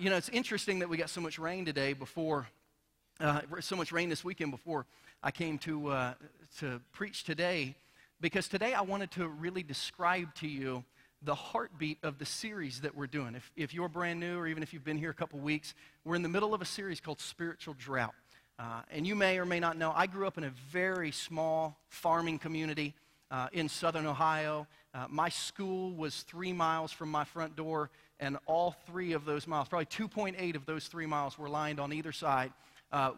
You know, it's interesting that we got so much rain today before, so much rain this weekend before I came to preach today, because today I wanted to really describe to you the heartbeat of the series that we're doing. If you're brand new, or even if you've been here a couple weeks, we're in the middle of a series called Spiritual Drought. And you may or may not know, I grew up in a very small farming community in southern Ohio. My school was 3 miles from my front door, and all 3 of those miles, probably 2.8 of those 3 miles, were lined on either side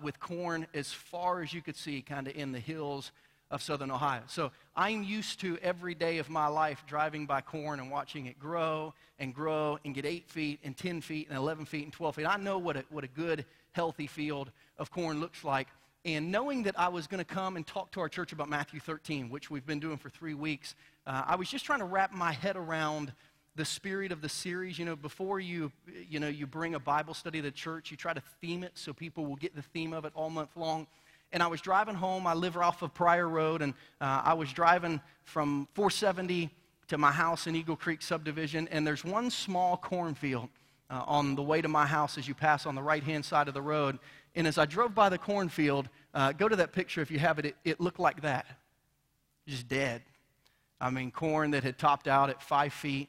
with corn as far as you could see, kind of in the hills of southern Ohio. So I'm used to every day of my life driving by corn and watching it grow and grow and get 8 feet and 10 feet and 11 feet and 12 feet. I know what a good, healthy field of corn looks like. And knowing that I was going to come and talk to our church about Matthew 13, which we've been doing for 3 weeks, I was just trying to wrap my head around the spirit of the series. You know, before you bring a Bible study to the church, you try to theme it so people will get the theme of it all month long. And I was driving home. I live off of Pryor Road, and I was driving from 470 to my house in Eagle Creek subdivision, and there's one small cornfield on the way to my house as you pass on the right-hand side of the road. And as I drove by the cornfield, go to that picture if you have it, it looked like that, just dead. I mean, corn that had topped out at 5 feet.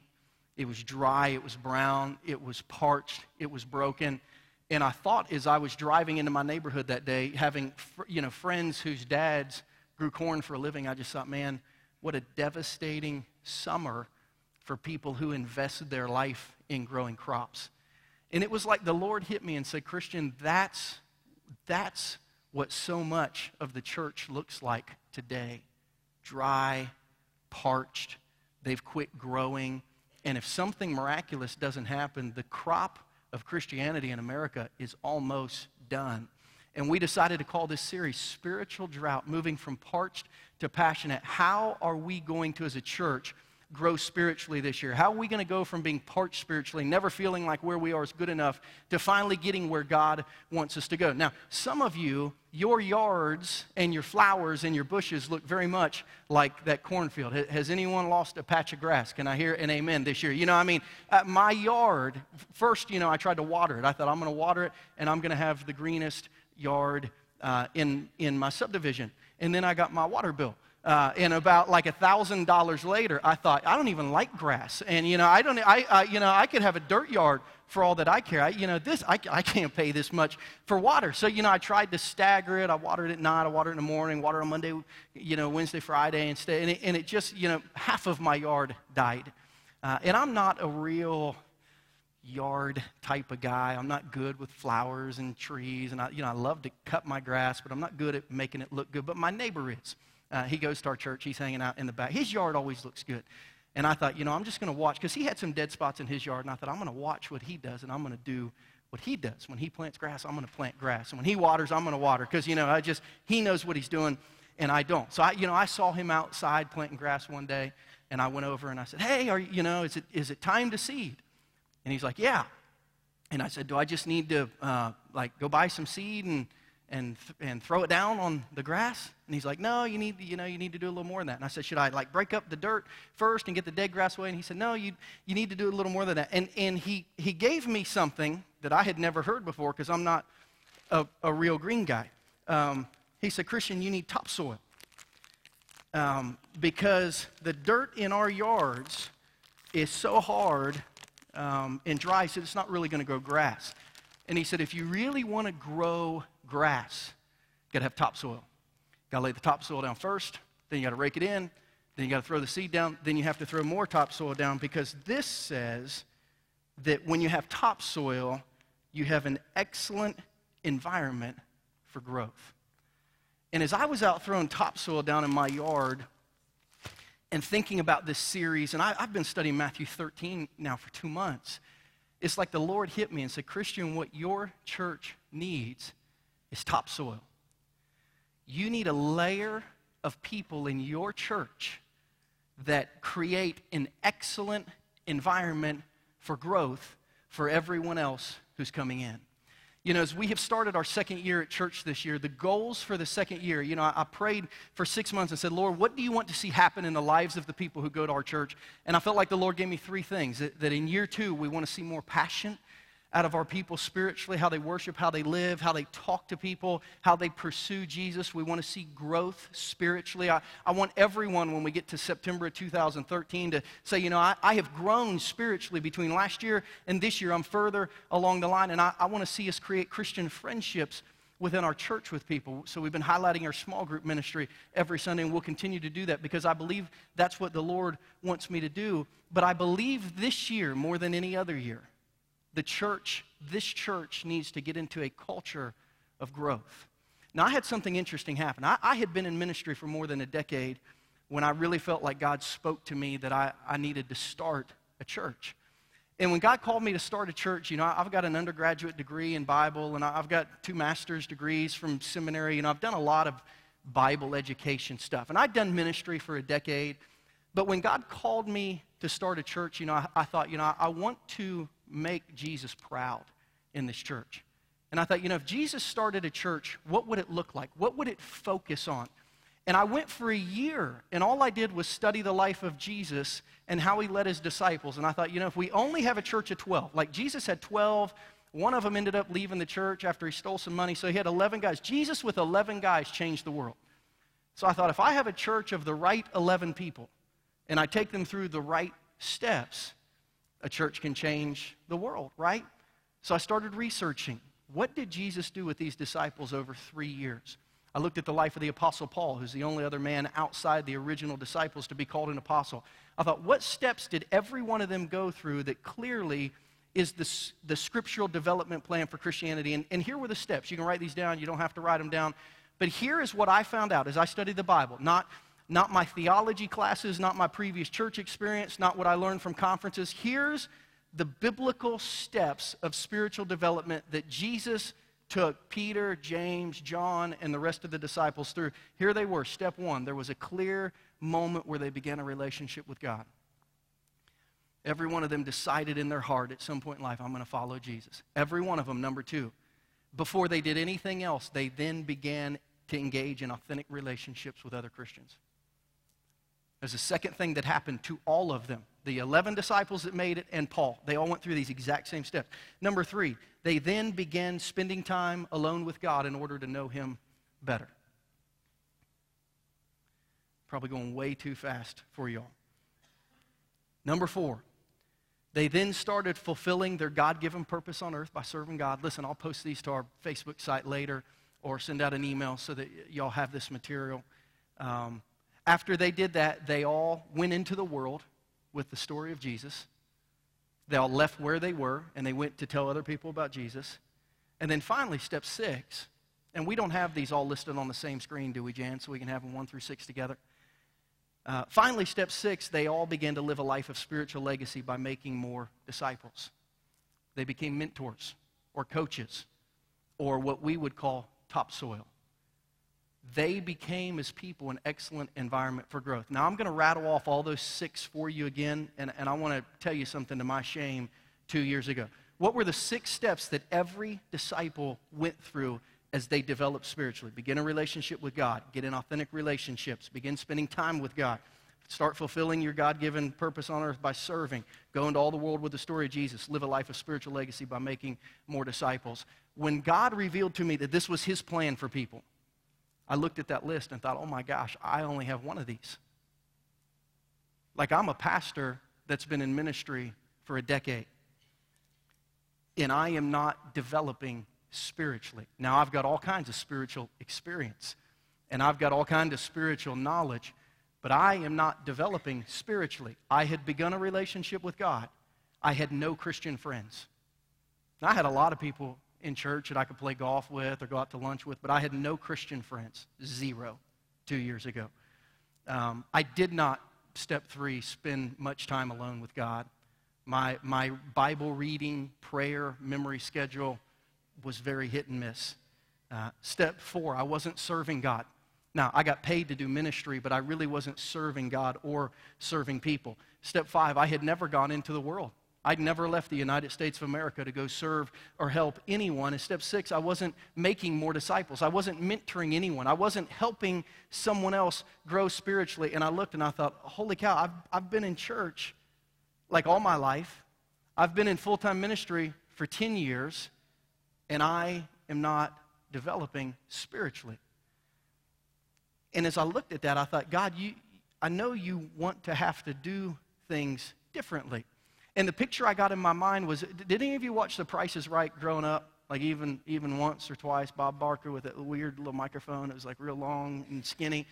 It was dry. It was brown. It was parched. It was broken. And I thought, as I was driving into my neighborhood that day, having friends whose dads grew corn for a living, I just thought, man, what a devastating summer for people who invested their life in growing crops. And it was like the Lord hit me and said, Christian, that's what so much of the church looks like today. Dry, parched, they've quit growing. And if something miraculous doesn't happen, the crop of Christianity in America is almost done. And we decided to call this series Spiritual Drought, moving from parched to passionate. How are we going to, as a church, grow spiritually this year? How are we going to go from being parched spiritually, never feeling like where we are is good enough, to finally getting where God wants us to go? Now, some of you, your yards and your flowers and your bushes look very much like that cornfield. Has anyone lost a patch of grass? Can I hear an amen this year? You know, I mean, my yard, first, I tried to water it. I thought, I'm going to water it, and I'm going to have the greenest yard in my subdivision. And then I got my water bill. And about like $1,000 later, I thought, I don't even like grass, and I could have a dirt yard for all that I care. I can't pay this much for water. So I tried to stagger it. I watered it at night. I watered it in the morning. Watered on Monday, Wednesday, Friday, and it just half of my yard died. And I'm not a real yard type of guy. I'm not good with flowers and trees, and I love to cut my grass, but I'm not good at making it look good. But my neighbor is. He goes to our church. He's hanging out in the back. His yard always looks good. And I thought, I'm just going to watch, because he had some dead spots in his yard, and I thought, I'm going to watch what he does, and I'm going to do what he does. When he plants grass, I'm going to plant grass. And when he waters, I'm going to water, because, he knows what he's doing, and I don't. So, I saw him outside planting grass one day, and I went over, and I said, hey, is it time to seed? And he's like, yeah. And I said, do I just need to, go buy some seed and throw it down on the grass? And he's like, no, you need to do a little more than that. And I said, should I break up the dirt first and get the dead grass away? And he said, no, you need to do a little more than that. And he gave me something that I had never heard before, because I'm not a real green guy. He said, Christian, you need topsoil, because the dirt in our yards is so hard and dry, so it's not really going to grow grass. And he said, if you really want to grow grass, you got to have topsoil. Got to lay the topsoil down first, then you got to rake it in, then you got to throw the seed down, then you have to throw more topsoil down, because this says that when you have topsoil, you have an excellent environment for growth. And as I was out throwing topsoil down in my yard and thinking about this series, and I've been studying Matthew 13 now for 2 months, it's like the Lord hit me and said, Christian, what your church needs is topsoil. You need a layer of people in your church that create an excellent environment for growth for everyone else who's coming in. As we have started our second year at church this year, the goals for the second year, I prayed for 6 months and said, Lord, what do you want to see happen in the lives of the people who go to our church? And I felt like the Lord gave me 3 things, that in year 2, we want to see more passion. out of our people spiritually, how they worship, how they live, how they talk to people, how they pursue Jesus. We want to see growth spiritually. I want everyone, when we get to September of 2013, to say, you know, I have grown spiritually between last year and this year. I'm further along the line, and I want to see us create Christian friendships within our church with people. So we've been highlighting our small group ministry every Sunday, and we'll continue to do that because I believe that's what the Lord wants me to do. But I believe this year, more than any other year, the church, this church needs to get into a culture of growth. Now, I had something interesting happen. I had been in ministry for more than a decade when I really felt like God spoke to me that I needed to start a church. And when God called me to start a church, you know, I've got an undergraduate degree in Bible, and I've got 2 master's degrees from seminary, and I've done a lot of Bible education stuff. And I'd done ministry for a decade, but when God called me to start a church, you know, I thought, you know, I want to make Jesus proud in this church. And I thought, you know, if Jesus started a church, what would it look like? What would it focus on? And I went for a year, and all I did was study the life of Jesus and how he led his disciples. And I thought, you know, if we only have a church of 12, like Jesus had 12, one of them ended up leaving the church after he stole some money, so he had 11 guys. Jesus with 11 guys changed the world. So I thought, if I have a church of the right 11 people, and I take them through the right steps, a church can change the world, right? So I started researching, what did Jesus do with these disciples over 3 years? I looked at the life of the Apostle Paul, who's the only other man outside the original disciples to be called an apostle. I thought, what steps did every one of them go through that clearly is the scriptural development plan for Christianity? And here were the steps. You can write these down. You don't have to write them down. But here is what I found out as I studied the Bible, not my theology classes, not my previous church experience, not what I learned from conferences. Here's the biblical steps of spiritual development that Jesus took Peter, James, John, and the rest of the disciples through. Here they were. Step 1, there was a clear moment where they began a relationship with God. Every one of them decided in their heart at some point in life, I'm going to follow Jesus. Every one of them. Number 2, before they did anything else, they then began to engage in authentic relationships with other Christians. There's a second thing that happened to all of them. The 11 disciples that made it and Paul. They all went through these exact same steps. Number 3, they then began spending time alone with God in order to know him better. Probably going way too fast for y'all. Number 4, they then started fulfilling their God-given purpose on earth by serving God. Listen, I'll post these to our Facebook site later or send out an email so that y'all have this material. After they did that, they all went into the world with the story of Jesus. They all left where they were, and they went to tell other people about Jesus. And then finally, step 6, and we don't have these all listed on the same screen, do we, Jan? So we can have them 1 through 6 together. Finally, step 6, they all began to live a life of spiritual legacy by making more disciples. They became mentors or coaches or what we would call topsoil. They became, as people, an excellent environment for growth. Now, I'm going to rattle off all those 6 for you again, and I want to tell you something to my shame 2 years ago. What were the 6 steps that every disciple went through as they developed spiritually? Begin a relationship with God. Get in authentic relationships. Begin spending time with God. Start fulfilling your God-given purpose on earth by serving. Go into all the world with the story of Jesus. Live a life of spiritual legacy by making more disciples. When God revealed to me that this was his plan for people, I looked at that list and thought, oh my gosh, I only have one of these. Like, I'm a pastor that's been in ministry for a decade, and I am not developing spiritually. Now, I've got all kinds of spiritual experience, and I've got all kinds of spiritual knowledge, but I am not developing spiritually. I had begun a relationship with God. I had no Christian friends. And I had a lot of people in church that I could play golf with or go out to lunch with, but I had no Christian friends, 0, 2 years ago. I did not, step 3, spend much time alone with God. My Bible reading, prayer, memory schedule was very hit and miss. Step 4, I wasn't serving God. Now, I got paid to do ministry, but I really wasn't serving God or serving people. Step 5, I had never gone into the world. I'd never left the United States of America to go serve or help anyone. And step 6, I wasn't making more disciples. I wasn't mentoring anyone. I wasn't helping someone else grow spiritually. And I looked and I thought, holy cow, I've been in church like all my life. I've been in full-time ministry for 10 years, and I am not developing spiritually. And as I looked at that, I thought, God, I know you want to have to do things differently. And the picture I got in my mind was, did any of you watch The Price is Right growing up? Like even once or twice, Bob Barker with that weird little microphone. It was like real long and skinny.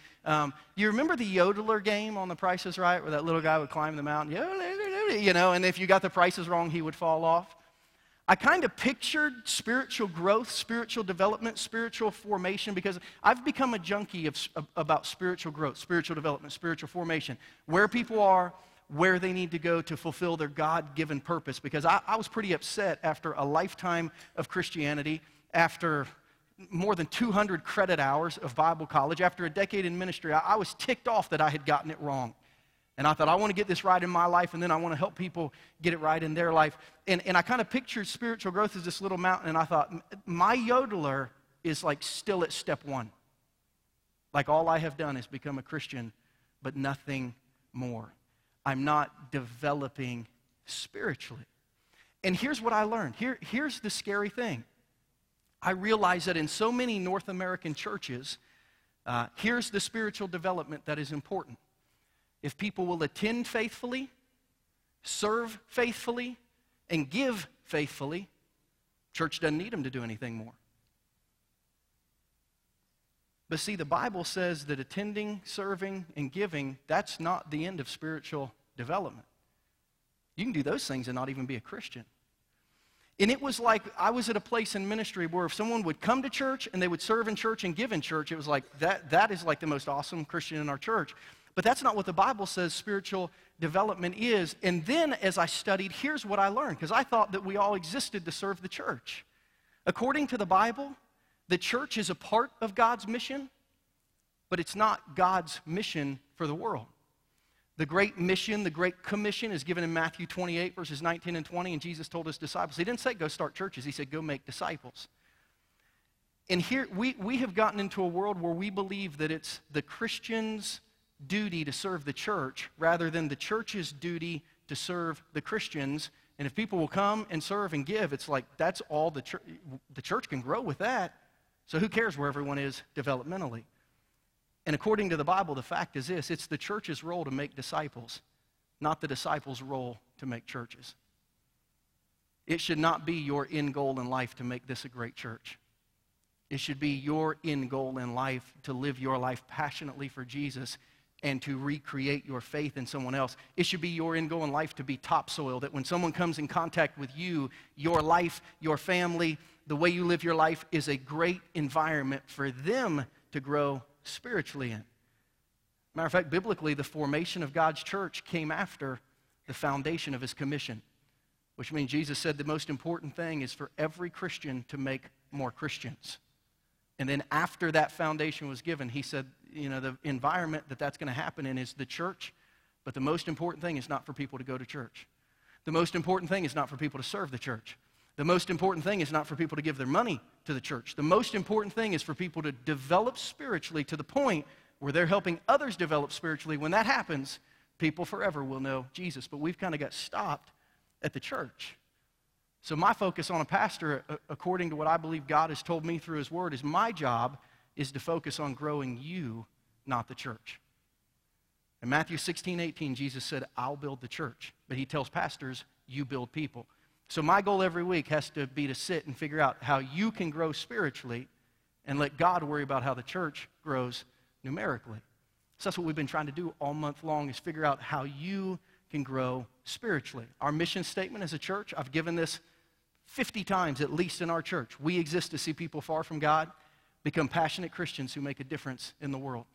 You remember the yodeler game on The Price is Right where that little guy would climb the mountain, you know, and if you got the prices wrong, he would fall off. I kind of pictured spiritual growth, spiritual development, spiritual formation, because I've become a junkie about spiritual growth, spiritual development, spiritual formation, where people are, where they need to go to fulfill their God-given purpose. Because I was pretty upset after a lifetime of Christianity, after more than 200 credit hours of Bible college, after a decade in ministry, I was ticked off that I had gotten it wrong. And I thought, I want to get this right in my life, and then I want to help people get it right in their life. And I kind of pictured spiritual growth as this little mountain, and I thought, my yodeler is like still at step one. Like all I have done is become a Christian, but nothing more. I'm not developing spiritually. And here's what I learned. Here's the scary thing. I realize that in so many North American churches, here's the spiritual development that is important. If people will attend faithfully, serve faithfully, and give faithfully, church doesn't need them to do anything more. But see, the Bible says that attending, serving, and giving, that's not the end of spiritual development. You can do those things and not even be a Christian. And it was like I was at a place in ministry where if someone would come to church and they would serve in church and give in church, it was like, that is like the most awesome Christian in our church. But that's not what the Bible says spiritual development is. And then as I studied, here's what I learned, because I thought that we all existed to serve the church. According to the Bible, the church is a part of God's mission, but it's not God's mission for the world. The great mission, the great commission is given in Matthew 28, verses 19 and 20, and Jesus told his disciples. He didn't say go start churches. He said go make disciples. And here we have gotten into a world where we believe that it's the Christian's duty to serve the church rather than the church's duty to serve the Christians. And if people will come and serve and give, it's like that's all the church can grow with that. So who cares where everyone is developmentally? And according to the Bible, the fact is this, it's the church's role to make disciples, not the disciples' role to make churches. It should not be your end goal in life to make this a great church. It should be your end goal in life to live your life passionately for Jesus and to recreate your faith in someone else. It should be your end goal in life to be topsoil, that when someone comes in contact with you, your life, your family, the way you live your life is a great environment for them to grow spiritually in. Matter of fact, biblically, the formation of God's church came after the foundation of his commission, which means Jesus said the most important thing is for every Christian to make more Christians. And then after that foundation was given, he said, you know, the environment that's going to happen in is the church, but the most important thing is not for people to go to church. The most important thing is not for people to serve the church. The most important thing is not for people to give their money to the church. The most important thing is for people to develop spiritually to the point where they're helping others develop spiritually. When that happens, people forever will know Jesus. But we've kind of got stopped at the church. So my focus on a pastor, according to what I believe God has told me through his word, is my job is to focus on growing you, not the church. In Matthew 16, 18, Jesus said, I'll build the church. But he tells pastors, you build people. So my goal every week has to be to sit and figure out how you can grow spiritually and let God worry about how the church grows numerically. So that's what we've been trying to do all month long, is figure out how you can grow spiritually. Our mission statement as a church, I've given this 50 times at least in our church. We exist to see people far from God become passionate Christians who make a difference in the world.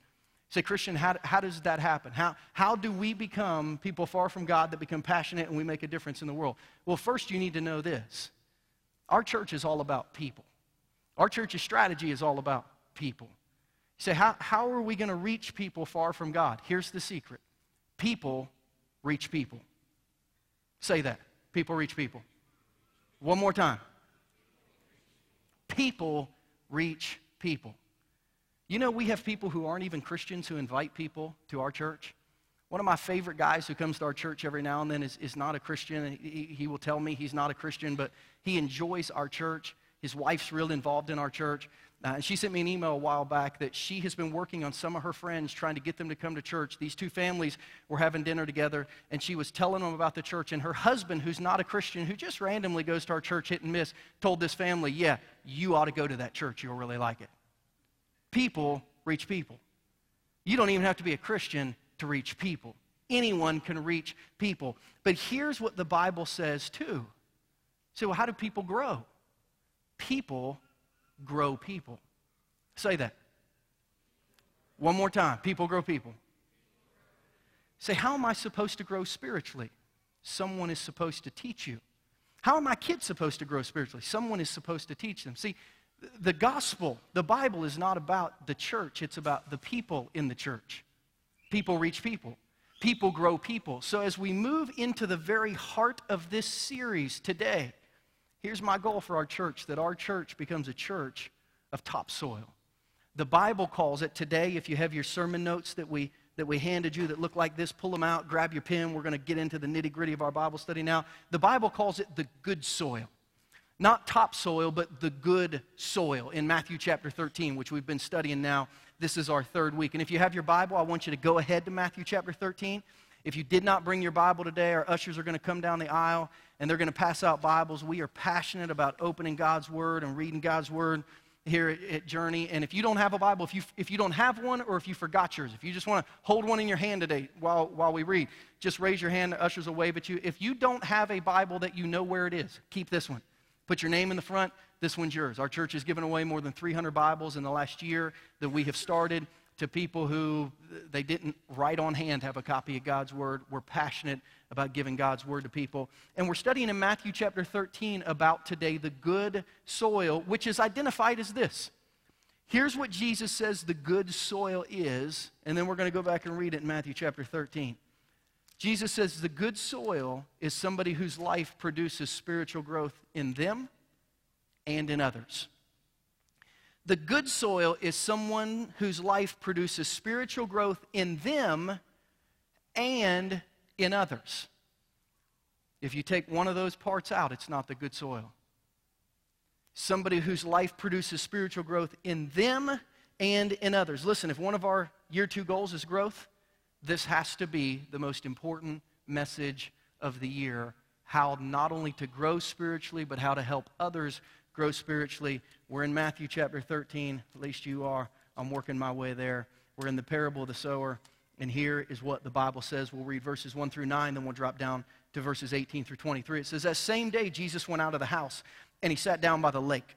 Say, Christian, how does that happen? How do we become people far from God that become passionate and we make a difference in the world? Well, first you need to know this. Our church is all about people. Our church's strategy is all about people. Say, how are we going to reach people far from God? Here's the secret. People reach people. Say that. People reach people. One more time. People reach people. You know, we have people who aren't even Christians who invite people to our church. One of my favorite guys who comes to our church every now and then is not a Christian. He will tell me he's not a Christian, but he enjoys our church. His wife's real involved in our church. And she sent me an email a while back that she has been working on some of her friends, trying to get them to come to church. These two families were having dinner together, and she was telling them about the church. And her husband, who's not a Christian, who just randomly goes to our church hit and miss, told this family, yeah, you ought to go to that church. You'll really like it. People reach people. You don't even have to be a Christian to reach people. Anyone can reach people. But here's what the Bible says, too. So, well, how do people grow? People grow people. Say that. One more time. People grow people. Say, how am I supposed to grow spiritually? Someone is supposed to teach you. How are my kids supposed to grow spiritually? Someone is supposed to teach them. See, the gospel, the Bible is not about the church. It's about the people in the church. People reach people. People grow people. So as we move into the very heart of this series today, here's my goal for our church, that our church becomes a church of topsoil. The Bible calls it today, if you have your sermon notes that we handed you that look like this, pull them out, grab your pen. We're going to get into the nitty-gritty of our Bible study now. The Bible calls it the good soil. Not topsoil, but the good soil in Matthew chapter 13, which we've been studying now. This is our third week. And if you have your Bible, I want you to go ahead to Matthew chapter 13. If you did not bring your Bible today, our ushers are going to come down the aisle, and they're going to pass out Bibles. We are passionate about opening God's Word and reading God's Word here at Journey. And if you don't have a Bible, if you don't have one, or if you forgot yours, if you just want to hold one in your hand today while we read, just raise your hand. The ushers will wave at you. If you don't have a Bible that you know where it is, keep this one. Put your name in the front. This one's yours. Our church has given away more than 300 Bibles in the last year that we have started, to people who they didn't right on hand have a copy of God's Word. We're passionate about giving God's Word to people. And we're studying in Matthew chapter 13 about today the good soil, which is identified as this. Here's what Jesus says the good soil is, and then we're going to go back and read it in Matthew chapter 13. Jesus says the good soil is somebody whose life produces spiritual growth in them and in others. The good soil is someone whose life produces spiritual growth in them and in others. If you take one of those parts out, it's not the good soil. Somebody whose life produces spiritual growth in them and in others. Listen, if one of our year 2 goals is growth, this has to be the most important message of the year, how not only to grow spiritually, but how to help others grow spiritually. We're in Matthew chapter 13, at least you are. I'm working my way there. We're in the parable of the sower, and here is what the Bible says. We'll read verses 1 through 9, then we'll drop down to verses 18 through 23. It says, that same day Jesus went out of the house, and he sat down by the lake.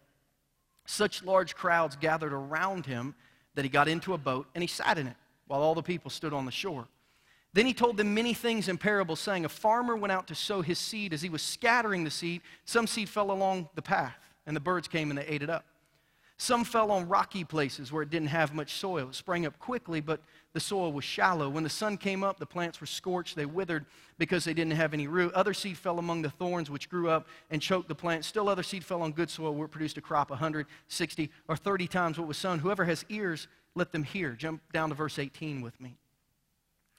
Such large crowds gathered around him that he got into a boat, and he sat in it, while all the people stood on the shore. Then he told them many things in parables, saying, a farmer went out to sow his seed. As he was scattering the seed, some seed fell along the path, and the birds came and they ate it up. Some fell on rocky places where it didn't have much soil. It sprang up quickly, but the soil was shallow. When the sun came up, the plants were scorched. They withered because they didn't have any root. Other seed fell among the thorns, which grew up and choked the plant. Still other seed fell on good soil, where it produced a crop 100, 60, or 30 times what was sown. Whoever has ears, let them hear. Jump down to verse 18 with me.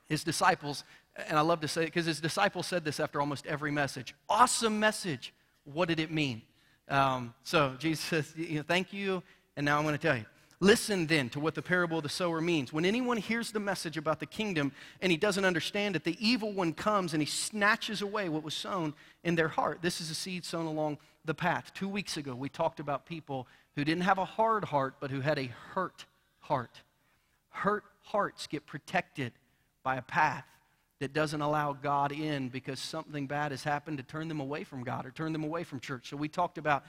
His disciples, and I love to say it because his disciples said this after almost every message. Awesome message. What did it mean? So Jesus says, thank you, and now I'm going to tell you. Listen then to what the parable of the sower means. When anyone hears the message about the kingdom and he doesn't understand it, the evil one comes and he snatches away what was sown in their heart. This is a seed sown along the path. 2 weeks ago, we talked about people who didn't have a hard heart, but who had a hurt heart. Hurt hearts get protected by a path that doesn't allow God in because something bad has happened to turn them away from God or turn them away from church. So we talked about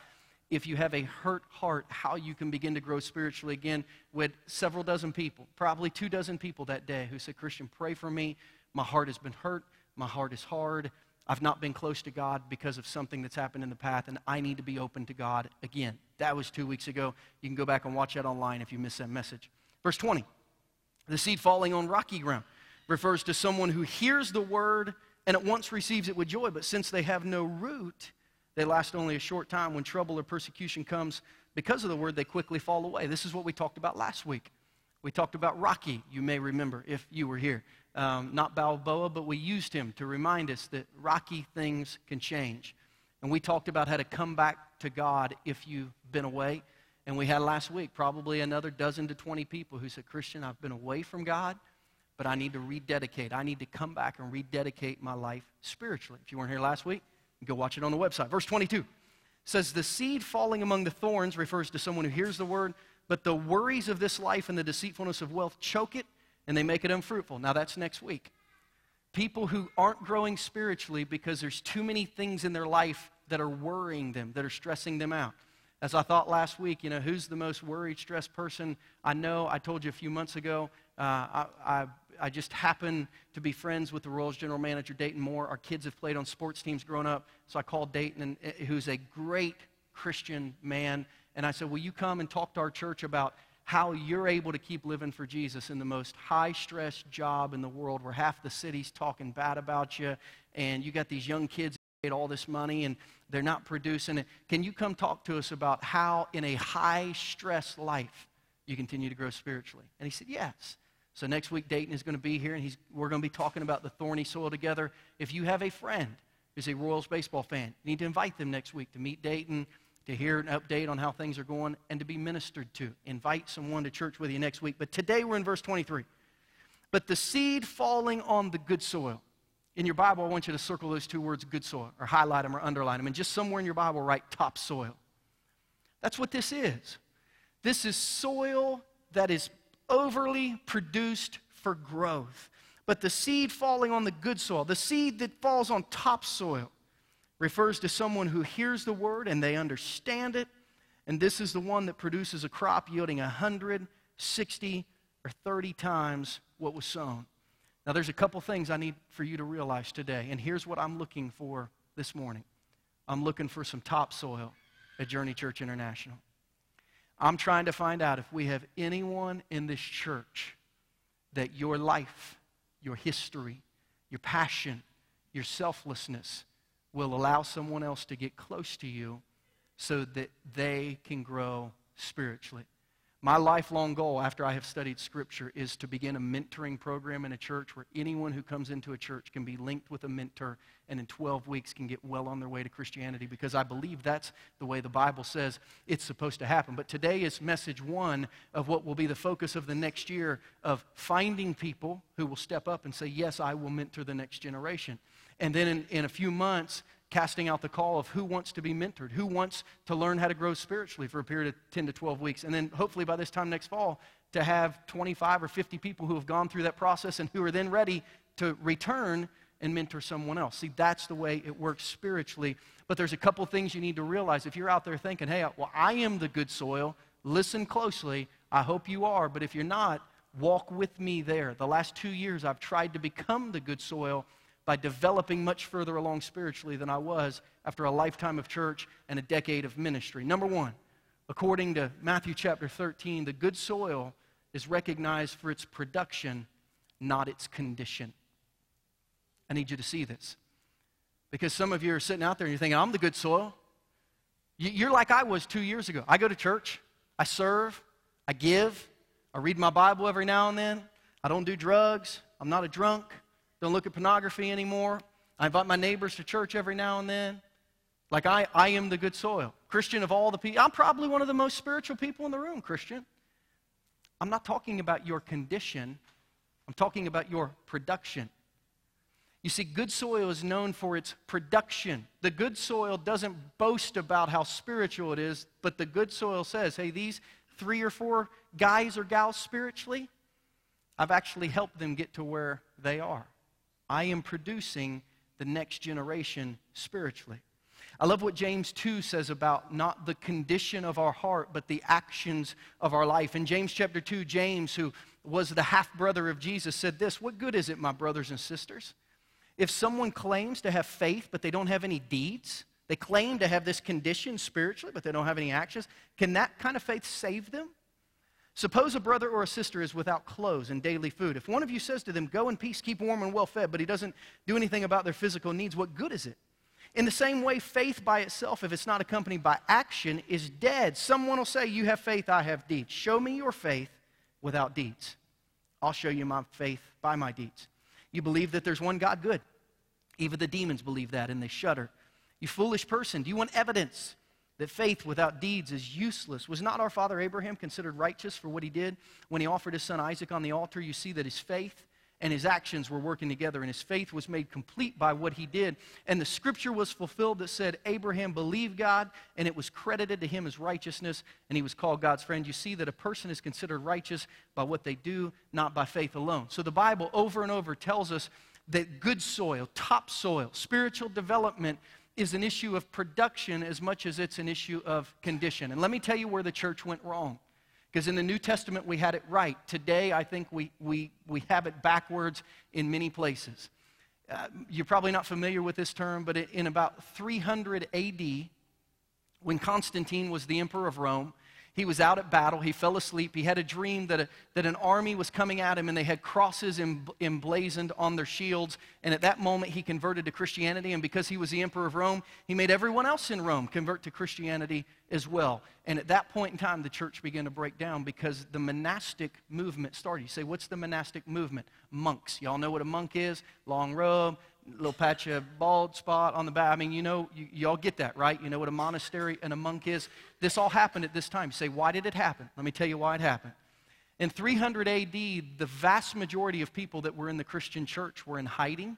if you have a hurt heart, how you can begin to grow spiritually again with several dozen people, probably 24 people that day who said, Christian, pray for me. My heart has been hurt. My heart is hard. I've not been close to God because of something that's happened in the path, and I need to be open to God again. That was 2 weeks ago. You can go back and watch that online if you missed that message. Verse 20, the seed falling on rocky ground refers to someone who hears the word and at once receives it with joy, but since they have no root, they last only a short time. When trouble or persecution comes because of the word, they quickly fall away. This is what we talked about last week. We talked about Rocky, you may remember, if you were here. Not Balboa, but we used him to remind us that rocky things can change. And we talked about how to come back to God if you've been away. And we had last week probably another dozen to 20 people who said, Christian, I've been away from God, but I need to rededicate. I need to come back and rededicate my life spiritually. If you weren't here last week, go watch it on the website. Verse 22 says, the seed falling among the thorns refers to someone who hears the word, but the worries of this life and the deceitfulness of wealth choke it, and they make it unfruitful. Now, that's next week. People who aren't growing spiritually because there's too many things in their life that are worrying them, that are stressing them out. As I thought last week, you know, who's the most worried, stressed person I know? I told you a few months ago, I just happened to be friends with the Royals general manager, Dayton Moore. Our kids have played on sports teams growing up, so I called Dayton, who's a great Christian man, and I said, will you come and talk to our church about how you're able to keep living for Jesus in the most high-stress job in the world where half the city's talking bad about you, and you got these young kids who paid all this money, and they're not producing it. Can you come talk to us about how in a high-stress life you continue to grow spiritually? And he said, yes. So next week, Dayton is going to be here, and we're going to be talking about the thorny soil together. If you have a friend who's a Royals baseball fan, you need to invite them next week to meet Dayton, to hear an update on how things are going, and to be ministered to. Invite someone to church with you next week. But today we're in verse 23. But the seed falling on the good soil. In your Bible, I want you to circle those two words, good soil, or highlight them or underline them. And just somewhere in your Bible, write topsoil. That's what this is. This is soil that is overly produced for growth. But the seed falling on the good soil, the seed that falls on topsoil, refers to someone who hears the word and they understand it, and this is the one that produces a crop yielding 160 or 30 times what was sown. Now, there's a couple things I need for you to realize today, and here's what I'm looking for this morning. I'm looking for some topsoil at Journey Church International. I'm trying to find out if we have anyone in this church that your life, your history, your passion, your selflessness will allow someone else to get close to you so that they can grow spiritually. My lifelong goal after I have studied Scripture is to begin a mentoring program in a church where anyone who comes into a church can be linked with a mentor and in 12 weeks can get well on their way to Christianity, because I believe that's the way the Bible says it's supposed to happen. But today is message one of what will be the focus of the next year, of finding people who will step up and say, yes, I will mentor the next generation. And then in a few months, casting out the call of who wants to be mentored, who wants to learn how to grow spiritually for a period of 10 to 12 weeks. And then hopefully by this time next fall, to have 25 or 50 people who have gone through that process and who are then ready to return and mentor someone else. See, that's the way it works spiritually. But there's a couple things you need to realize. If you're out there thinking, hey, well, I am the good soil, listen closely. I hope you are. But if you're not, walk with me there. The last 2 years, I've tried to become the good soil by developing much further along spiritually than I was after a lifetime of church and a decade of ministry. Number one, according to Matthew chapter 13, the good soil is recognized for its production, not its condition. I need you to see this, because some of you are sitting out there and you're thinking, I'm the good soil. You're like I was 2 years ago. I go to church, I serve, I give, I read my Bible every now and then, I don't do drugs, I'm not a drunk, don't look at pornography anymore. I invite my neighbors to church every now and then. Like I am the good soil. Christian, of all the people, I'm probably one of the most spiritual people in the room, Christian. I'm not talking about your condition. I'm talking about your production. You see, good soil is known for its production. The good soil doesn't boast about how spiritual it is, but the good soil says, hey, these 3 or 4 guys or gals spiritually, I've actually helped them get to where they are. I am producing the next generation spiritually. I love what James 2 says about not the condition of our heart, but the actions of our life. In James chapter 2, James, who was the half-brother of Jesus, said this, what good is it, my brothers and sisters, if someone claims to have faith, but they don't have any deeds? They claim to have this condition spiritually, but they don't have any actions. Can that kind of faith save them? Suppose a brother or a sister is without clothes and daily food. If one of you says to them, go in peace, keep warm and well fed, but he doesn't do anything about their physical needs, what good is it? In the same way, faith by itself, if it's not accompanied by action, is dead. Someone will say, you have faith, I have deeds. Show me your faith without deeds. I'll show you my faith by my deeds. You believe that there's one God, good. Even the demons believe that, and they shudder. You foolish person, do you want evidence that faith without deeds is useless? Was not our father Abraham considered righteous for what he did? When he offered his son Isaac on the altar, you see that his faith and his actions were working together, and his faith was made complete by what he did. And the scripture was fulfilled that said, Abraham believed God, and it was credited to him as righteousness, and he was called God's friend. You see that a person is considered righteous by what they do, not by faith alone. So the Bible over and over tells us that good soil, topsoil, spiritual development is an issue of production as much as it's an issue of condition. And let me tell you where the church went wrong. Because in the New Testament, we had it right. Today, I think we have it backwards in many places. You're probably not familiar with this term, but in about 300 AD, when Constantine was the emperor of Rome, he was out at battle, he fell asleep, he had a dream that an army was coming at him, and they had crosses emblazoned on their shields, and at that moment, he converted to Christianity, and because he was the emperor of Rome, he made everyone else in Rome convert to Christianity as well. And at that point in time, the church began to break down because the monastic movement started. You say, what's the monastic movement? Monks. Y'all know what a monk is? Long robe, little patch of bald spot on the back. I mean, you know, y'all get that, right? You know what a monastery and a monk is? This all happened at this time. You say, why did it happen? Let me tell you why it happened. In 300 AD, the vast majority of people that were in the Christian church were in hiding.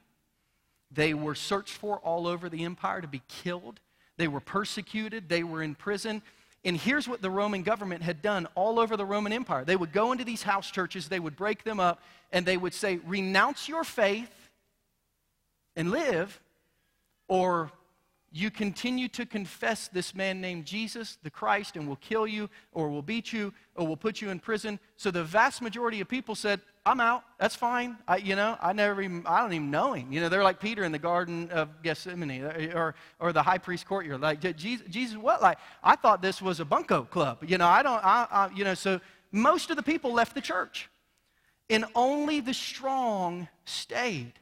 They were searched for all over the empire to be killed. They were persecuted. They were in prison. And here's what the Roman government had done all over the Roman Empire. They would go into these house churches, they would break them up, and they would say, renounce your faith and live, or you continue to confess this man named Jesus, the Christ, and we'll kill you, or we'll beat you, or we'll put you in prison. So the vast majority of people said, I'm out, that's fine. I don't even know him. You know, they're like Peter in the Garden of Gethsemane or the high priest courtyard. Like, Jesus, what? Like, I thought this was a bunco club. You know, so most of the people left the church. And only the strong stayed.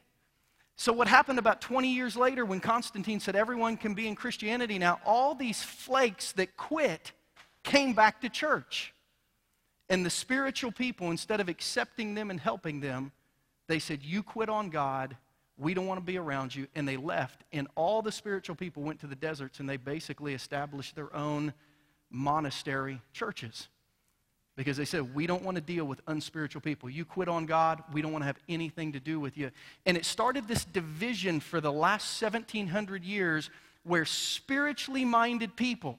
So what happened about 20 years later when Constantine said everyone can be in Christianity now, all these flakes that quit came back to church. And the spiritual people, instead of accepting them and helping them, they said, you quit on God, we don't want to be around you, and they left. And all the spiritual people went to the deserts, and they basically established their own monastery churches because they said, we don't want to deal with unspiritual people. You quit on God, we don't want to have anything to do with you. And it started this division for the last 1,700 years where spiritually minded people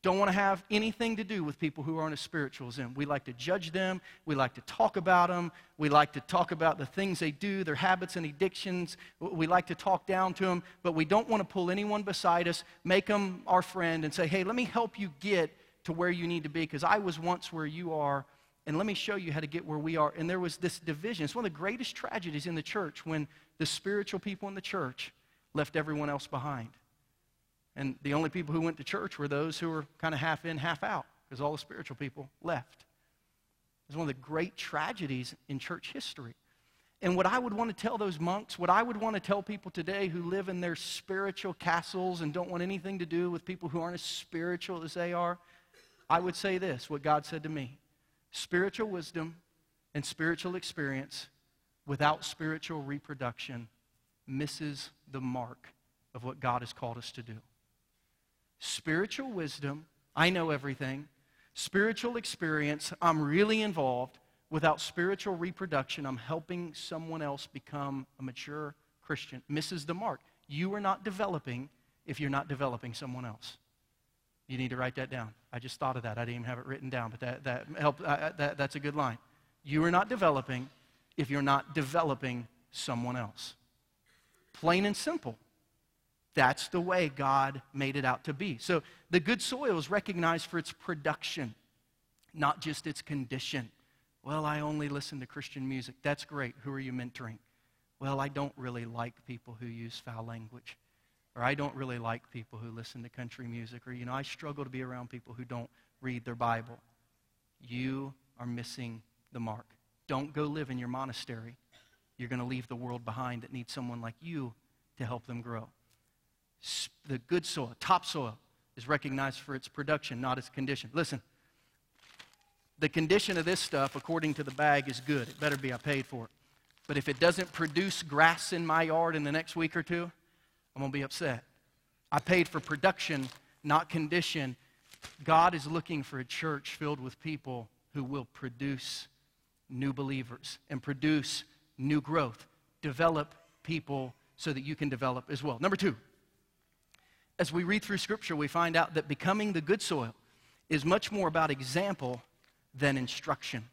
don't want to have anything to do with people who aren't as spiritual as them. We like to judge them. We like to talk about them. We like to talk about the things they do, their habits and addictions. We like to talk down to them, but we don't want to pull anyone beside us, make them our friend, and say, hey, let me help you get to where you need to be because I was once where you are, and let me show you how to get where we are. And there was this division. It's one of the greatest tragedies in the church when the spiritual people in the church left everyone else behind. And the only people who went to church were those who were kind of half in, half out, because all the spiritual people left. It's one of the great tragedies in church history. And what I would want to tell those monks, what I would want to tell people today who live in their spiritual castles and don't want anything to do with people who aren't as spiritual as they are, I would say this, what God said to me. Spiritual wisdom and spiritual experience without spiritual reproduction misses the mark of what God has called us to do. Spiritual wisdom, I know everything. Spiritual experience, I'm really involved. Without spiritual reproduction, I'm helping someone else become a mature Christian. Misses the mark. You are not developing if you're not developing someone else. You need to write that down. I just thought of that. I didn't even have it written down, but that helped. That's a good line. You are not developing if you're not developing someone else. Plain and simple. That's the way God made it out to be. So the good soil is recognized for its production, not just its condition. Well, I only listen to Christian music. That's great. Who are you mentoring? Well, I don't really like people who use foul language. Or I don't really like people who listen to country music. Or, I struggle to be around people who don't read their Bible. You are missing the mark. Don't go live in your monastery. You're going to leave the world behind that needs someone like you to help them grow. The good soil, topsoil, is recognized for its production, not its condition. Listen, The condition of this stuff, according to the bag, is good. It better be, I paid for it. But if it doesn't produce grass in my yard in the next week or two, I'm going to be upset. I paid for production, not condition. God is looking for a church filled with people who will produce new believers and produce new growth. Develop people so that you can develop as well. Number two, as we read through Scripture, we find out that becoming the good soil is much more about example than instruction.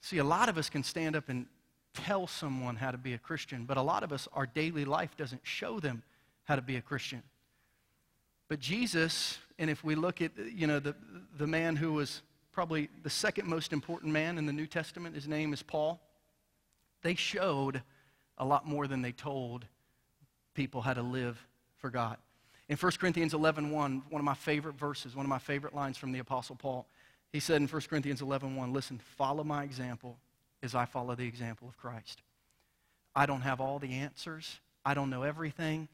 See, a lot of us can stand up and tell someone how to be a Christian, but a lot of us, our daily life doesn't show them how to be a Christian. But Jesus, and if we look at, the man who was probably the second most important man in the New Testament, his name is Paul. They showed a lot more than they told people how to live for God. In 1 Corinthians 11:1, one of my favorite verses, one of my favorite lines from the Apostle Paul, he said in 1 Corinthians 11:1, listen, follow my example as I follow the example of Christ. I don't have all the answers. I don't know everything.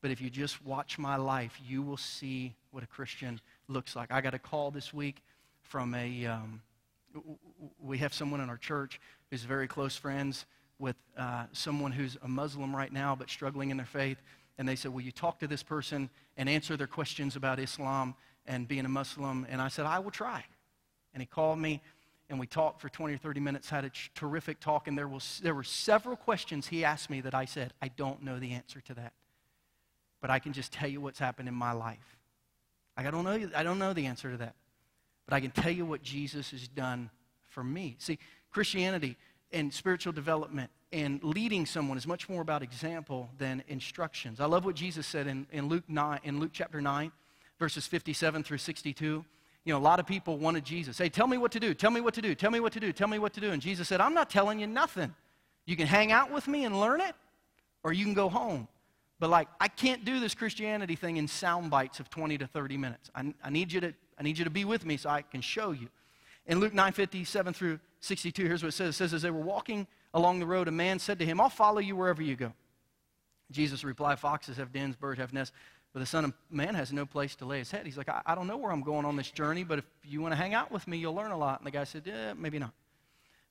But if you just watch my life, you will see what a Christian looks like. I got a call this week from we have someone in our church who's very close friends with someone who's a Muslim right now but struggling in their faith. And they said, will you talk to this person and answer their questions about Islam and being a Muslim? And I said, I will try. And he called me, and we talked for 20 or 30 minutes, had a terrific talk, and there were several questions he asked me that I said, I don't know the answer to that. But I can just tell you what's happened in my life. I don't know the answer to that. But I can tell you what Jesus has done for me. See, Christianity and spiritual development and leading someone is much more about example than instructions. I love what Jesus said in Luke chapter 9, verses 57 through 62. A lot of people wanted Jesus. Hey, tell me what to do. Tell me what to do. Tell me what to do. Tell me what to do. And Jesus said, I'm not telling you nothing. You can hang out with me and learn it, or you can go home. But I can't do this Christianity thing in sound bites of 20 to 30 minutes. I need you to be with me so I can show you. In Luke 9, 57 through 62, here's what it says. It says, as they were walking along the road, a man said to him, I'll follow you wherever you go. Jesus replied, foxes have dens, birds have nests, but the Son of Man has no place to lay his head. He's like, I don't know where I'm going on this journey, but if you want to hang out with me, you'll learn a lot. And the guy said, yeah, maybe not.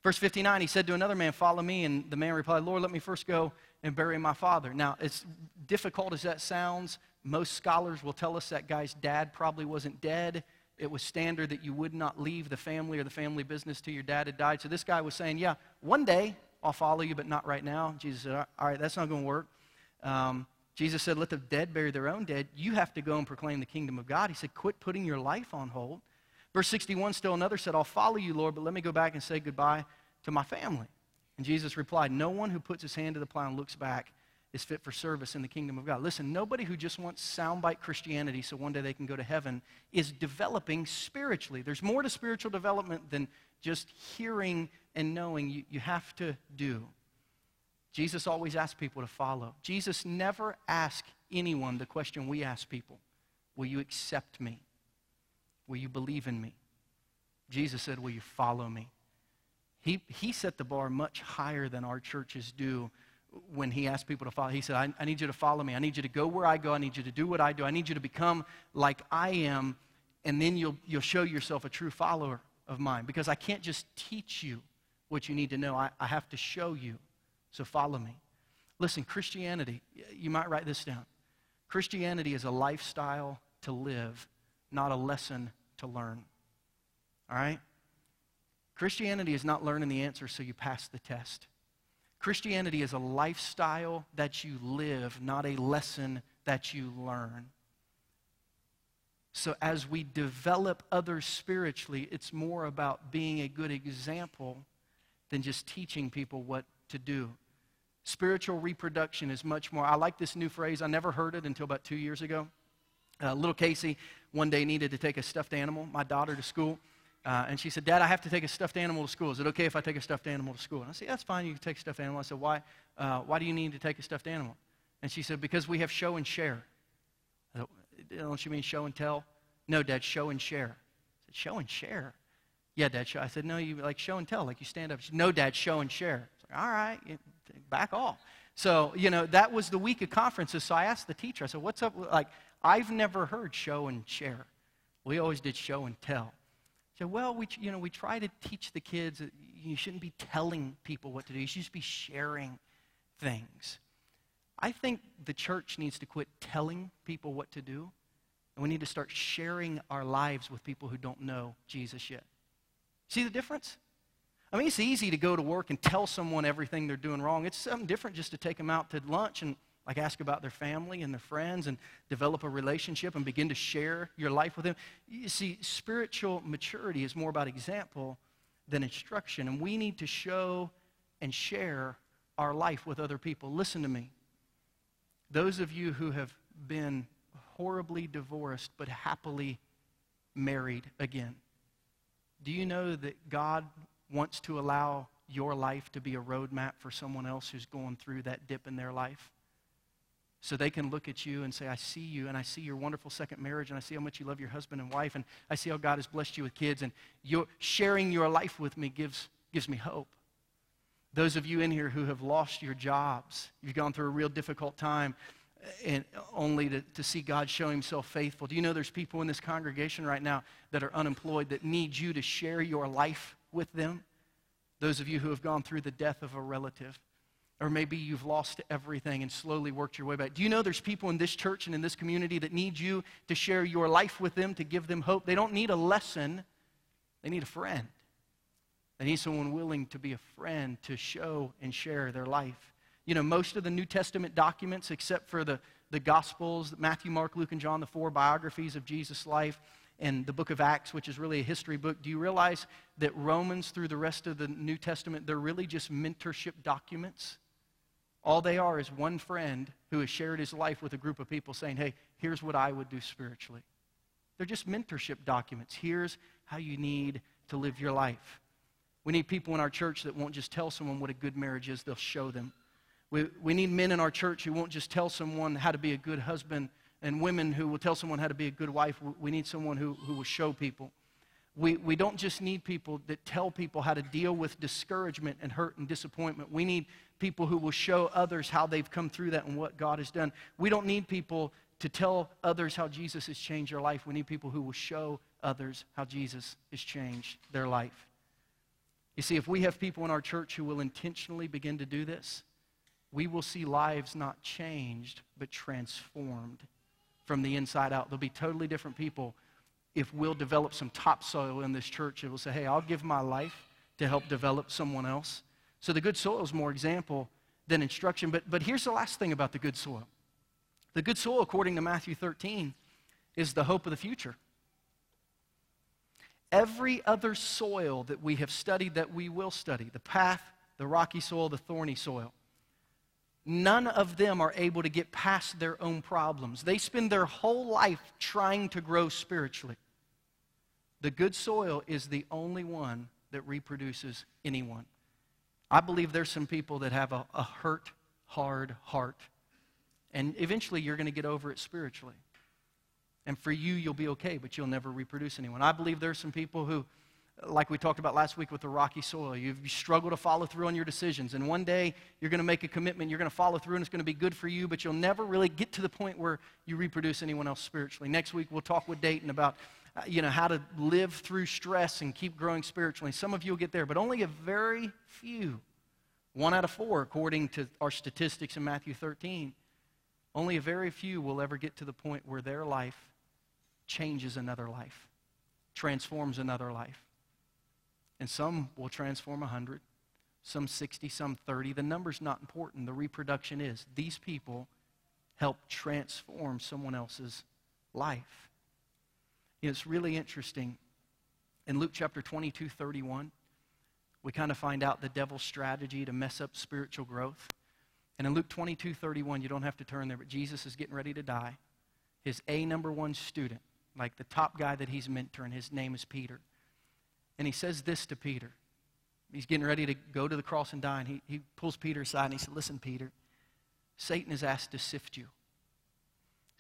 Verse 59, he said to another man, follow me. And the man replied, Lord, let me first go and bury my father. Now, as difficult as that sounds, most scholars will tell us that guy's dad probably wasn't dead. It was standard that you would not leave the family or the family business till your dad had died. So this guy was saying, yeah, one day I'll follow you, but not right now. Jesus said, all right, that's not going to work. Jesus said, let the dead bury their own dead. You have to go and proclaim the kingdom of God. He said, quit putting your life on hold. Verse 61, still another said, I'll follow you, Lord, but let me go back and say goodbye to my family. And Jesus replied, no one who puts his hand to the plow and looks back is fit for service in the kingdom of God. Listen, nobody who just wants soundbite Christianity so one day they can go to heaven is developing spiritually. There's more to spiritual development than just hearing and knowing. You have to do. Jesus always asked people to follow. Jesus never asked anyone the question we ask people, will you accept me? Will you believe in me? Jesus said, will you follow me? He set the bar much higher than our churches do when he asked people to follow. He said, I need you to follow me. I need you to go where I go. I need you to do what I do. I need you to become like I am, and then you'll show yourself a true follower of mine, because I can't just teach you what you need to know. I have to show you, so follow me. Listen, Christianity, you might write this down. Christianity is a lifestyle to live, not a lesson to learn, all right? Christianity is not learning the answer so you pass the test. Christianity is a lifestyle that you live, not a lesson that you learn. So as we develop others spiritually, it's more about being a good example than just teaching people what to do. Spiritual reproduction is much more. I like this new phrase. I never heard it until about 2 years ago. Little Casey one day needed to take a stuffed animal, my daughter, to school. And she said, Dad, I have to take a stuffed animal to school. Is it okay if I take a stuffed animal to school? And I said, that's fine. You can take a stuffed animal. I said, why do you need to take a stuffed animal? And she said, because we have show and share. I said, don't you mean show and tell? No, Dad, show and share. I said, show and share? Yeah, Dad, show. I said, no, you like show and tell, like you stand up. She said, no, Dad, show and share. I was like, all right, back off. So, that was the week of conferences. So I asked the teacher, I said, what's up? I've never heard show and share. We always did show and tell. So, well, we try to teach the kids that you shouldn't be telling people what to do. You should just be sharing things. I think the church needs to quit telling people what to do, and we need to start sharing our lives with people who don't know Jesus yet. See the difference? I mean, it's easy to go to work and tell someone everything they're doing wrong. It's something different just to take them out to lunch and ask about their family and their friends and develop a relationship and begin to share your life with them. You see, spiritual maturity is more about example than instruction, and we need to show and share our life with other people. Listen to me. Those of you who have been horribly divorced but happily married again, do you know that God wants to allow your life to be a roadmap for someone else who's going through that dip in their life? So they can look at you and say, I see you, and I see your wonderful second marriage, and I see how much you love your husband and wife, and I see how God has blessed you with kids, and you're sharing your life with me gives me hope. Those of you in here who have lost your jobs, you've gone through a real difficult time, and only to see God show himself faithful. Do you know there's people in this congregation right now that are unemployed that need you to share your life with them? Those of you who have gone through the death of a relative, or maybe you've lost everything and slowly worked your way back. Do you know there's people in this church and in this community that need you to share your life with them, to give them hope? They don't need a lesson. They need a friend. They need someone willing to be a friend to show and share their life. You know, most of the New Testament documents, except for the Gospels, Matthew, Mark, Luke, and John, the four biographies of Jesus' life, and the book of Acts, which is really a history book, do you realize that Romans through the rest of the New Testament, they're really just mentorship documents? All they are is one friend who has shared his life with a group of people saying, hey, here's what I would do spiritually. They're just mentorship documents. Here's how you need to live your life. We need people in our church that won't just tell someone what a good marriage is, they'll show them. We need men in our church who won't just tell someone how to be a good husband, and women who will tell someone how to be a good wife. We need someone who will show people. We don't just need people that tell people how to deal with discouragement and hurt and disappointment. We need people who will show others how they've come through that and what God has done. We don't need people to tell others how Jesus has changed their life. We need people who will show others how Jesus has changed their life. You see, if we have people in our church who will intentionally begin to do this, we will see lives not changed but transformed from the inside out. They'll be totally different people. If we'll develop some topsoil in this church, it will say, hey, I'll give my life to help develop someone else. So the good soil is more example than instruction. But here's the last thing about the good soil. The good soil, according to Matthew 13, is the hope of the future. Every other soil that we have studied, that we will study, the path, the rocky soil, the thorny soil, none of them are able to get past their own problems. They spend their whole life trying to grow spiritually. The good soil is the only one that reproduces anyone. I believe there's some people that have a hurt, hard heart, and eventually you're going to get over it spiritually. And for you, you'll be okay, but you'll never reproduce anyone. I believe there's some people who, like we talked about last week with the rocky soil, you struggle to follow through on your decisions, and one day you're going to make a commitment, you're going to follow through, and it's going to be good for you, but you'll never really get to the point where you reproduce anyone else spiritually. Next week, we'll talk with Dayton about how to live through stress and keep growing spiritually. Some of you will get there, but only a very few, 1 out of 4, according to our statistics in Matthew 13, only a very few will ever get to the point where their life changes another life, transforms another life. And some will transform 100, some 60, some 30. The number's not important. The reproduction is. These people help transform someone else's life. You know, it's really interesting. In Luke chapter 22, 31, we kind of find out the devil's strategy to mess up spiritual growth. And in Luke 22, 31, you don't have to turn there, but Jesus is getting ready to die. His number 1 student, like the top guy that he's mentoring, his name is Peter. And he says this to Peter. He's getting ready to go to the cross and die, and he pulls Peter aside, and he said, listen, Peter, Satan has asked to sift you.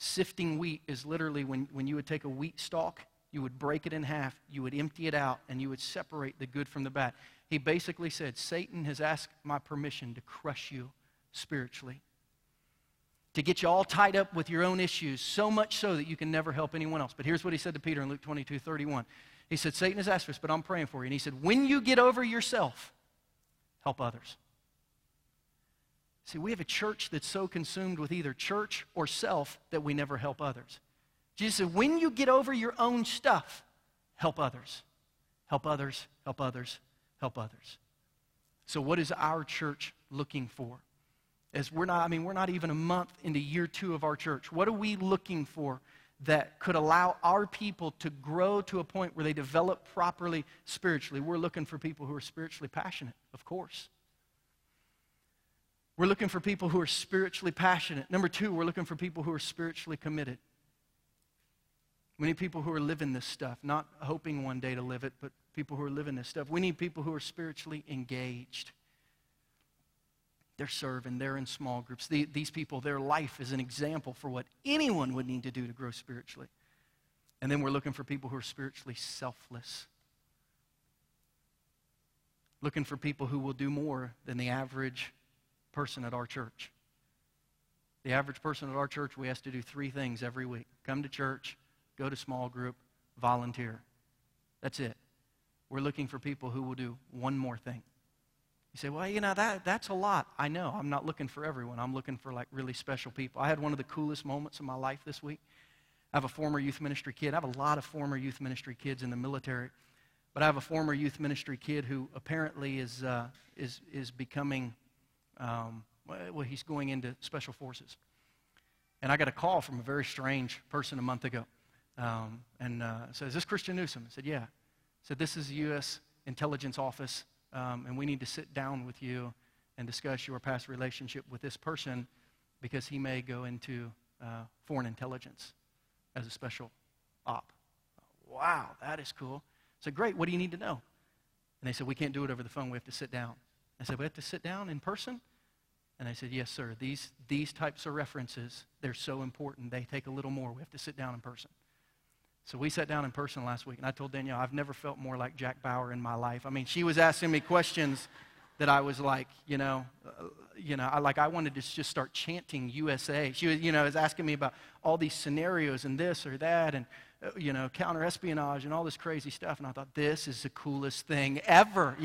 Sifting wheat is literally when you would take a wheat stalk, you would break it in half, you would empty it out, and you would separate the good from the bad. He basically said, Satan has asked my permission to crush you spiritually, to get you all tied up with your own issues, so much so that you can never help anyone else. But here's what he said to Peter in Luke 22:31. He said, Satan has asked for us, but I'm praying for you. And he said, when you get over yourself, help others. See, we have a church that's so consumed with either church or self that we never help others. Jesus said, when you get over your own stuff, help others. Help others, help others, help others. So what is our church looking for? As we're not even a month into year 2 of our church. What are we looking for that could allow our people to grow to a point where they develop properly spiritually? We're looking for people who are spiritually passionate, of course. We're looking for people who are spiritually passionate. Number 2, we're looking for people who are spiritually committed. We need people who are living this stuff, not hoping one day to live it, but people who are living this stuff. We need people who are spiritually engaged. They're serving, they're in small groups. These people, their life is an example for what anyone would need to do to grow spiritually. And then we're looking for people who are spiritually selfless. Looking for people who will do more than the average person at our church. The average person at our church, we ask to do 3 things every week. Come to church, go to small group, volunteer. That's it. We're looking for people who will do one more thing. You say, well, that's a lot. I know. I'm not looking for everyone. I'm looking for, really special people. I had one of the coolest moments of my life this week. I have a former youth ministry kid. I have a lot of former youth ministry kids in the military. But I have a former youth ministry kid who apparently is becoming, he's going into special forces. And I got a call from a very strange person a month ago. Said, is this Christian Newsom? I said, yeah. I said, this is the U.S. Intelligence Office. And we need to sit down with you and discuss your past relationship with this person because he may go into foreign intelligence as a special op. Wow, that is cool. I said, great, what do you need to know? And they said, we can't do it over the phone, we have to sit down. I said, we have to sit down in person? And I said, yes, sir, these types of references, they're so important, they take a little more, we have to sit down in person. So we sat down in person last week, and I told Danielle, I've never felt more like Jack Bauer in my life. I mean, she was asking me questions that I was like, I wanted to just start chanting USA. She was, is asking me about all these scenarios and this or that and, counter-espionage and all this crazy stuff. And I thought, this is the coolest thing ever,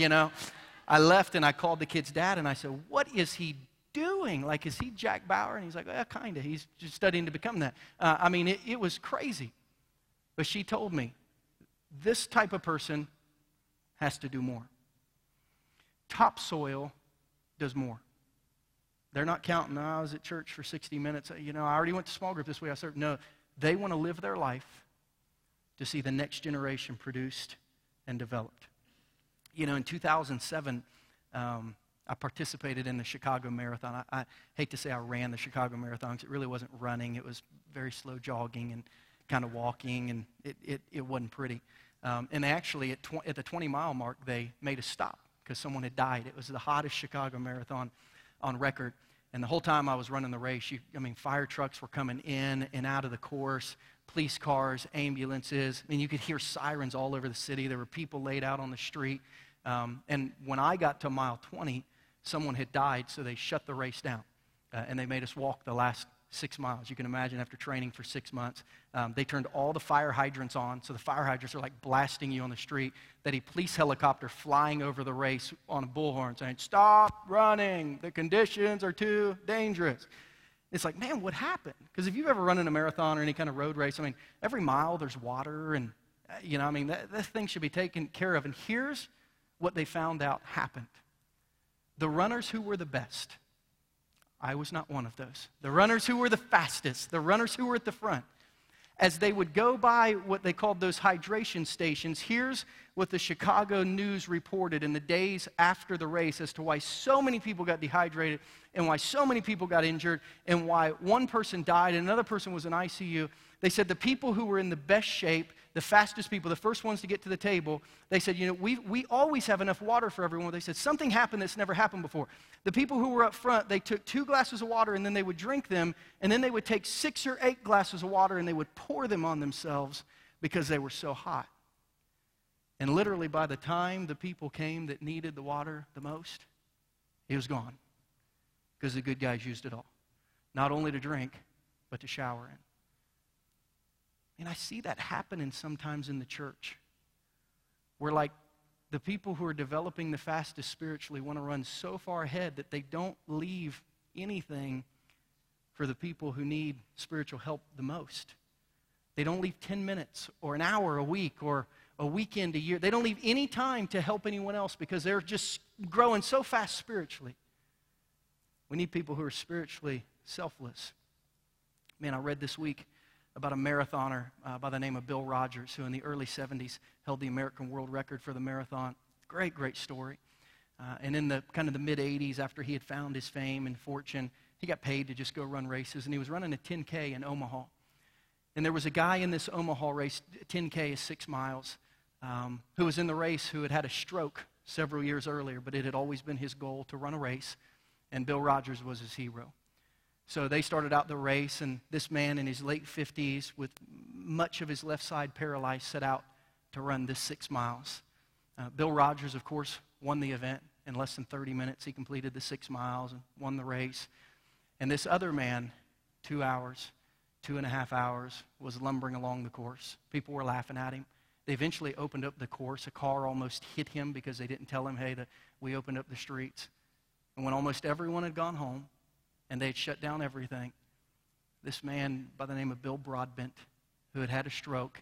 I left, and I called the kid's dad, and I said, what is he doing? Is he Jack Bauer? And he's like, yeah, kind of. He's just studying to become that. It was crazy. But she told me, this type of person has to do more. Topsoil does more. They're not counting, I was at church for 60 minutes. I already went to small group this way. I served. No, they want to live their life to see the next generation produced and developed. In 2007, I participated in the Chicago Marathon. I hate to say I ran the Chicago Marathon because it really wasn't running. It was very slow jogging and kind of walking, and it wasn't pretty. And actually, at the 20-mile mark, they made a stop because someone had died. It was the hottest Chicago Marathon on record. And the whole time I was running the race, fire trucks were coming in and out of the course, police cars, ambulances. I mean, you could hear sirens all over the city. There were people laid out on the street. And when I got to mile 20, someone had died, so they shut the race down. And they made us walk the last 6 miles. You can imagine after training for 6 months. They turned all the fire hydrants on, so the fire hydrants are blasting you on the street. They had a police helicopter flying over the race on a bullhorn saying, stop running, the conditions are too dangerous. It's like, man, what happened? Because if you've ever run in a marathon or any kind of road race, every mile there's water and, that thing should be taken care of. And here's what they found out happened. The runners who were the best, I was not one of those. The runners who were the fastest, the runners who were at the front, as they would go by what they called those hydration stations, here's what the Chicago News reported in the days after the race as to why so many people got dehydrated and why so many people got injured and why one person died and another person was in ICU. They said the people who were in the best shape, the fastest people, the first ones to get to the table, they said, we always have enough water for everyone. They said, something happened that's never happened before. The people who were up front, they took 2 glasses of water and then they would drink them, and then they would take 6 or 8 glasses of water and they would pour them on themselves because they were so hot. And literally by the time the people came that needed the water the most, it was gone because the good guys used it all, not only to drink, but to shower in. And I see that happening sometimes in the church. We're like the people who are developing the fastest spiritually want to run so far ahead that they don't leave anything for the people who need spiritual help the most. They don't leave 10 minutes or an hour a week or a weekend a year. They don't leave any time to help anyone else because they're just growing so fast spiritually. We need people who are spiritually selfless. Man, I read this week about a marathoner by the name of Bill Rogers, who in the early 70s held the American world record for the marathon. Great, great story. And in the kind of the mid-'80s, after he had found his fame and fortune, he got paid to just go run races, and he was running a 10K in Omaha. And there was a guy in this Omaha race, 10K is 6 miles, who was in the race who had had a stroke several years earlier, but it had always been his goal to run a race, and Bill Rogers was his hero. So they started out the race, and this man in his late 50s with much of his left side paralyzed set out to run this 6 miles. Bill Rogers, of course, won the event. In less than 30 minutes, he completed the 6 miles and won the race. And this other man, 2 hours, 2.5 hours, was lumbering along the course. People were laughing at him. They eventually opened up the course. A car almost hit him because they didn't tell him, hey, we opened up the streets. And when almost everyone had gone home, and they had shut down everything, this man by the name of Bill Broadbent, who had had a stroke,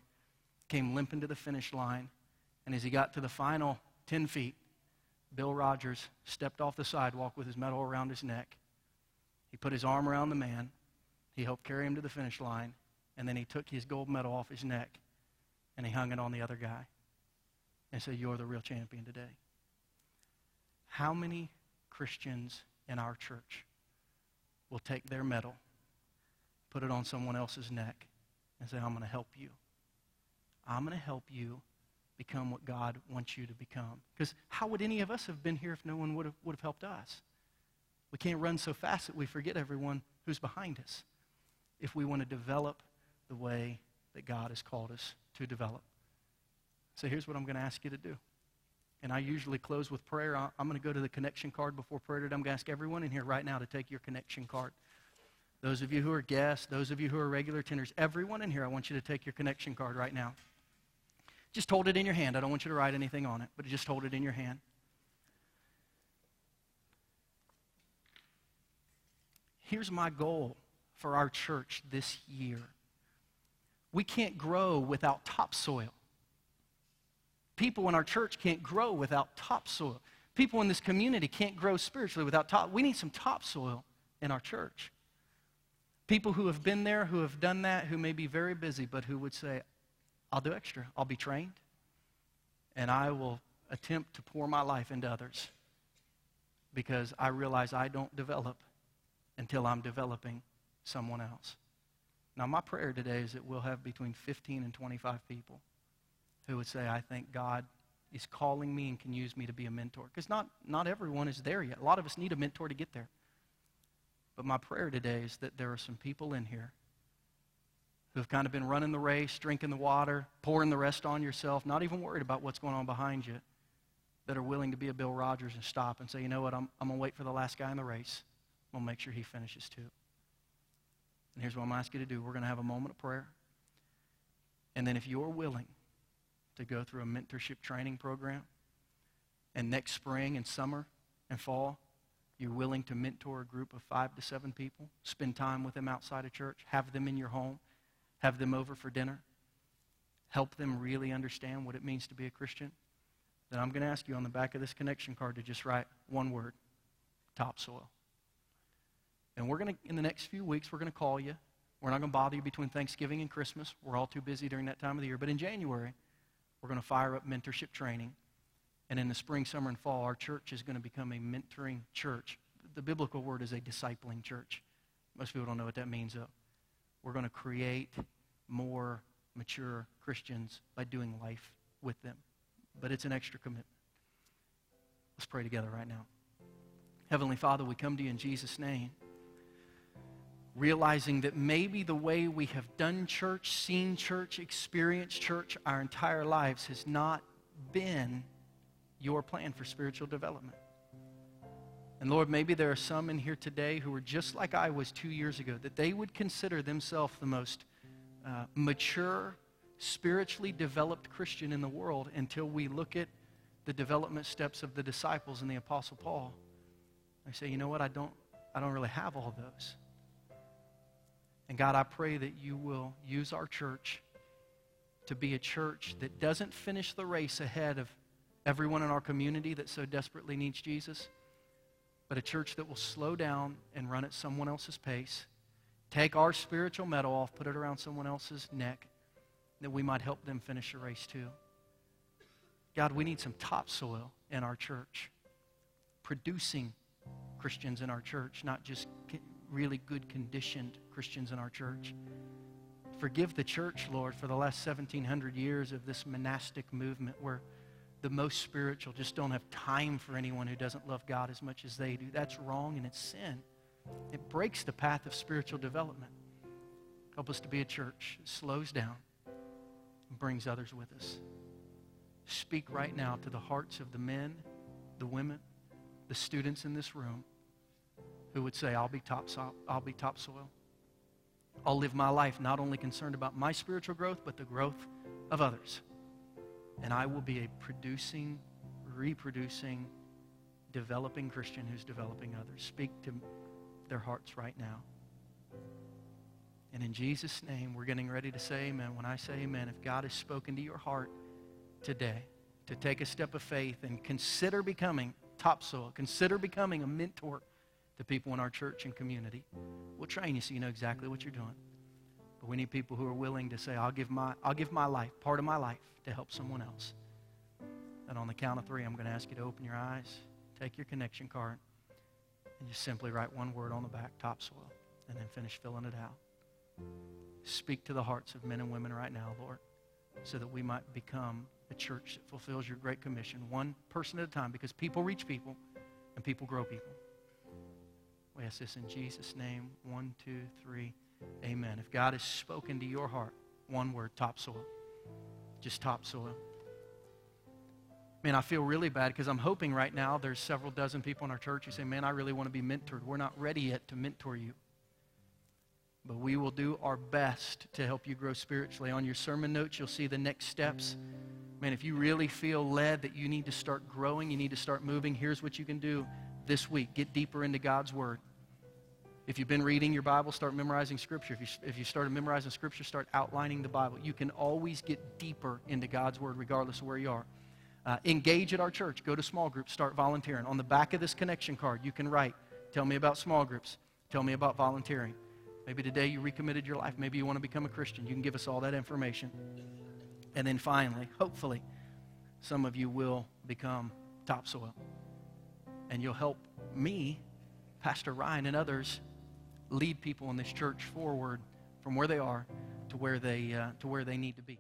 came limping to the finish line. And as he got to the final 10 feet, Bill Rogers stepped off the sidewalk with his medal around his neck. He put his arm around the man. He helped carry him to the finish line. And then he took his gold medal off his neck, and he hung it on the other guy and said, "You're the real champion today." How many Christians in our church will take their medal, put it on someone else's neck, and say, "I'm going to help you. I'm going to help you become what God wants you to become"? Because how would any of us have been here if no one would have helped us? We can't run so fast that we forget everyone who's behind us if we want to develop the way that God has called us to develop. So here's what I'm going to ask you to do. And I usually close with prayer. I'm going to go to the connection card before prayer today. I'm going to ask everyone in here right now to take your connection card. Those of you who are guests, those of you who are regular attenders, everyone in here, I want you to take your connection card right now. Just hold it in your hand. I don't want you to write anything on it, but just hold it in your hand. Here's my goal for our church this year. We can't grow without topsoil. People in our church can't grow without topsoil. People in this community can't grow spiritually without topsoil. We need some topsoil in our church. People who have been there, who have done that, who may be very busy, but who would say, "I'll do extra. I'll be trained, and I will attempt to pour my life into others because I realize I don't develop until I'm developing someone else." Now, my prayer today is that we'll have between 15 and 25 people who would say, "I think God is calling me and can use me to be a mentor." Because not everyone is there yet. A lot of us need a mentor to get there. But my prayer today is that there are some people in here who have kind of been running the race, drinking the water, pouring the rest on yourself, not even worried about what's going on behind you, that are willing to be a Bill Rogers and stop and say, "You know what, I'm going to wait for the last guy in the race. I'm going to make sure he finishes too." And here's what I'm asking you to do. We're going to have a moment of prayer. And then if you're willing to go through a mentorship training program, and next spring and summer and fall, you're willing to mentor a group of 5 to 7 people, spend time with them outside of church, have them in your home, have them over for dinner, help them really understand what it means to be a Christian, then I'm going to ask you on the back of this connection card to just write one word: topsoil. And we're going to, in the next few weeks, we're going to call you. We're not going to bother you between Thanksgiving and Christmas. We're all too busy during that time of the year. But in January, we're going to fire up mentorship training. And in the spring, summer, and fall, our church is going to become a mentoring church. The biblical word is a discipling church. Most people don't know what that means, though. We're going to create more mature Christians by doing life with them. But it's an extra commitment. Let's pray together right now. Heavenly Father, we come to you in Jesus' name, realizing that maybe the way we have done church, seen church, experienced church our entire lives has not been your plan for spiritual development. And Lord, maybe there are some in here today who are just like I was 2 years ago, that they would consider themselves the most mature, spiritually developed Christian in the world until we look at the development steps of the disciples and the Apostle Paul. I say, you know what, I don't really have all those. And God, I pray that you will use our church to be a church that doesn't finish the race ahead of everyone in our community that so desperately needs Jesus, but a church that will slow down and run at someone else's pace, take our spiritual medal off, put it around someone else's neck, that we might help them finish the race too. God, we need some topsoil in our church, producing Christians in our church, not just really good conditioned Christians in our church. Forgive the church, Lord, for the last 1,700 years of this monastic movement where the most spiritual just don't have time for anyone who doesn't love God as much as they do. That's wrong and it's sin. It breaks the path of spiritual development. Help us to be a church that slows down and brings others with us. Speak right now to the hearts of the men, the women, the students in this room who would say, I'll be topsoil. I'll live my life not only concerned about my spiritual growth, but the growth of others. And I will be a producing, reproducing, developing Christian who's developing others. Speak to their hearts right now. And in Jesus' name, we're getting ready to say amen. When I say amen, if God has spoken to your heart today to take a step of faith and consider becoming topsoil, consider becoming a mentor to people in our church and community, we'll train you so you know exactly what you're doing. But we need people who are willing to say, I'll give my life, part of my life, to help someone else. And on the count of three, I'm going to ask you to open your eyes, take your connection card, and just simply write one word on the back, topsoil, and then finish filling it out. Speak to the hearts of men and women right now, Lord, so that we might become a church that fulfills your great commission, one person at a time, because people reach people and people grow people. We ask this in Jesus' name. 1, 2, 3, amen. If God has spoken to your heart, one word, topsoil. Just topsoil. Man, I feel really bad because I'm hoping right now there's several dozen people in our church who say, man, I really want to be mentored. We're not ready yet to mentor you. But we will do our best to help you grow spiritually. On your sermon notes, you'll see the next steps. Man, if you really feel led that you need to start growing, you need to start moving, here's what you can do. This week, get deeper into God's Word. If you've been reading your Bible, start memorizing Scripture. If you started memorizing Scripture, start outlining the Bible. You can always get deeper into God's Word regardless of where you are. Engage at our church. Go to small groups. Start volunteering. On the back of this connection card, you can write, tell me about small groups. Tell me about volunteering. Maybe today you recommitted your life. Maybe you want to become a Christian. You can give us all that information. And then finally, hopefully, some of you will become topsoil. And you'll help me, Pastor Ryan, and others lead people in this church forward from where they are to where they need to be.